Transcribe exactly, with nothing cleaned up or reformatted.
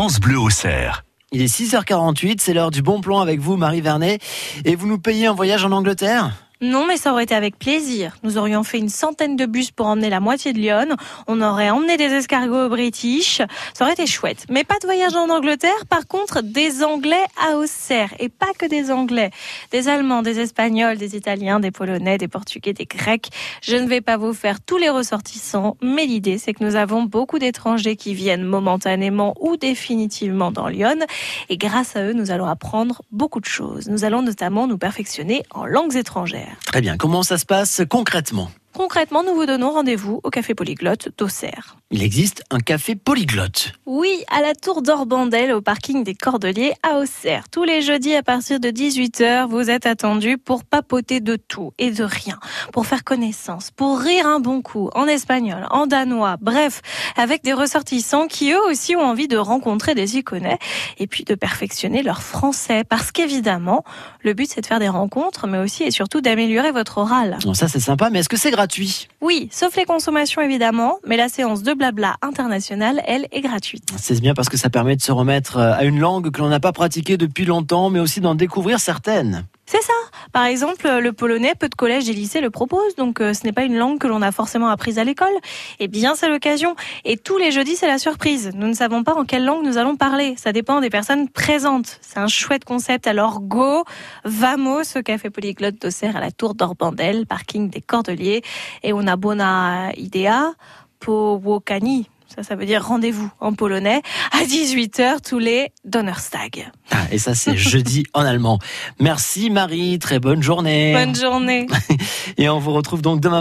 France Bleu Auxerre. Il est six heures quarante-huit, c'est l'heure du bon plan avec vous, Marie Vernet. Et vous nous payez un voyage en Angleterre ? Non, mais ça aurait été avec plaisir. Nous aurions fait une centaine de bus pour emmener la moitié de Lyon. On aurait emmené des escargots aux British. Ça aurait été chouette. Mais pas de voyage en Angleterre. Par contre, des Anglais à Auxerre. Et pas que des Anglais. Des Allemands, des Espagnols, des Italiens, des Polonais, des Portugais, des Grecs. Je ne vais pas vous faire tous les ressortissants. Mais l'idée, c'est que nous avons beaucoup d'étrangers qui viennent momentanément ou définitivement dans Lyon. Et grâce à eux, nous allons apprendre beaucoup de choses. Nous allons notamment nous perfectionner en langues étrangères. Très bien, comment ça se passe concrètement ? Concrètement, nous vous donnons rendez-vous au Café Polyglotte d'Auxerre. Il existe un Café Polyglotte ? Oui, à la Tour d'Orbandel, au parking des Cordeliers à Auxerre. Tous les jeudis à partir de dix-huit heures, vous êtes attendus pour papoter de tout et de rien, pour faire connaissance, pour rire un bon coup, en espagnol, en danois, bref, avec des ressortissants qui eux aussi ont envie de rencontrer des Icaunais et puis de perfectionner leur français. Parce qu'évidemment, le but c'est de faire des rencontres, mais aussi et surtout d'améliorer votre oral. Bon, ça c'est sympa, mais est-ce que c'est grave ? Gratuit. Oui, sauf les consommations évidemment, mais la séance de blabla internationale, elle, est gratuite. C'est bien parce que ça permet de se remettre à une langue que l'on n'a pas pratiquée depuis longtemps, mais aussi d'en découvrir certaines. C'est ça. Par exemple, le polonais, peu de collèges et lycées le proposent, donc euh, ce n'est pas une langue que l'on a forcément apprise à l'école. Eh bien, c'est l'occasion. Et tous les jeudis, c'est la surprise. Nous ne savons pas en quelle langue nous allons parler. Ça dépend des personnes présentes. C'est un chouette concept. Alors go, vamos, ce Café Polyglotte d'Auxerre à la Tour d'Orbandel, parking des Cordeliers. Et on a bona idea pour Wokani. Ça, ça veut dire rendez-vous en polonais, à dix-huit heures tous les Donnerstag. Ah, et ça, c'est jeudi en allemand. Merci Marie, très bonne journée. Bonne journée. Et on vous retrouve donc demain.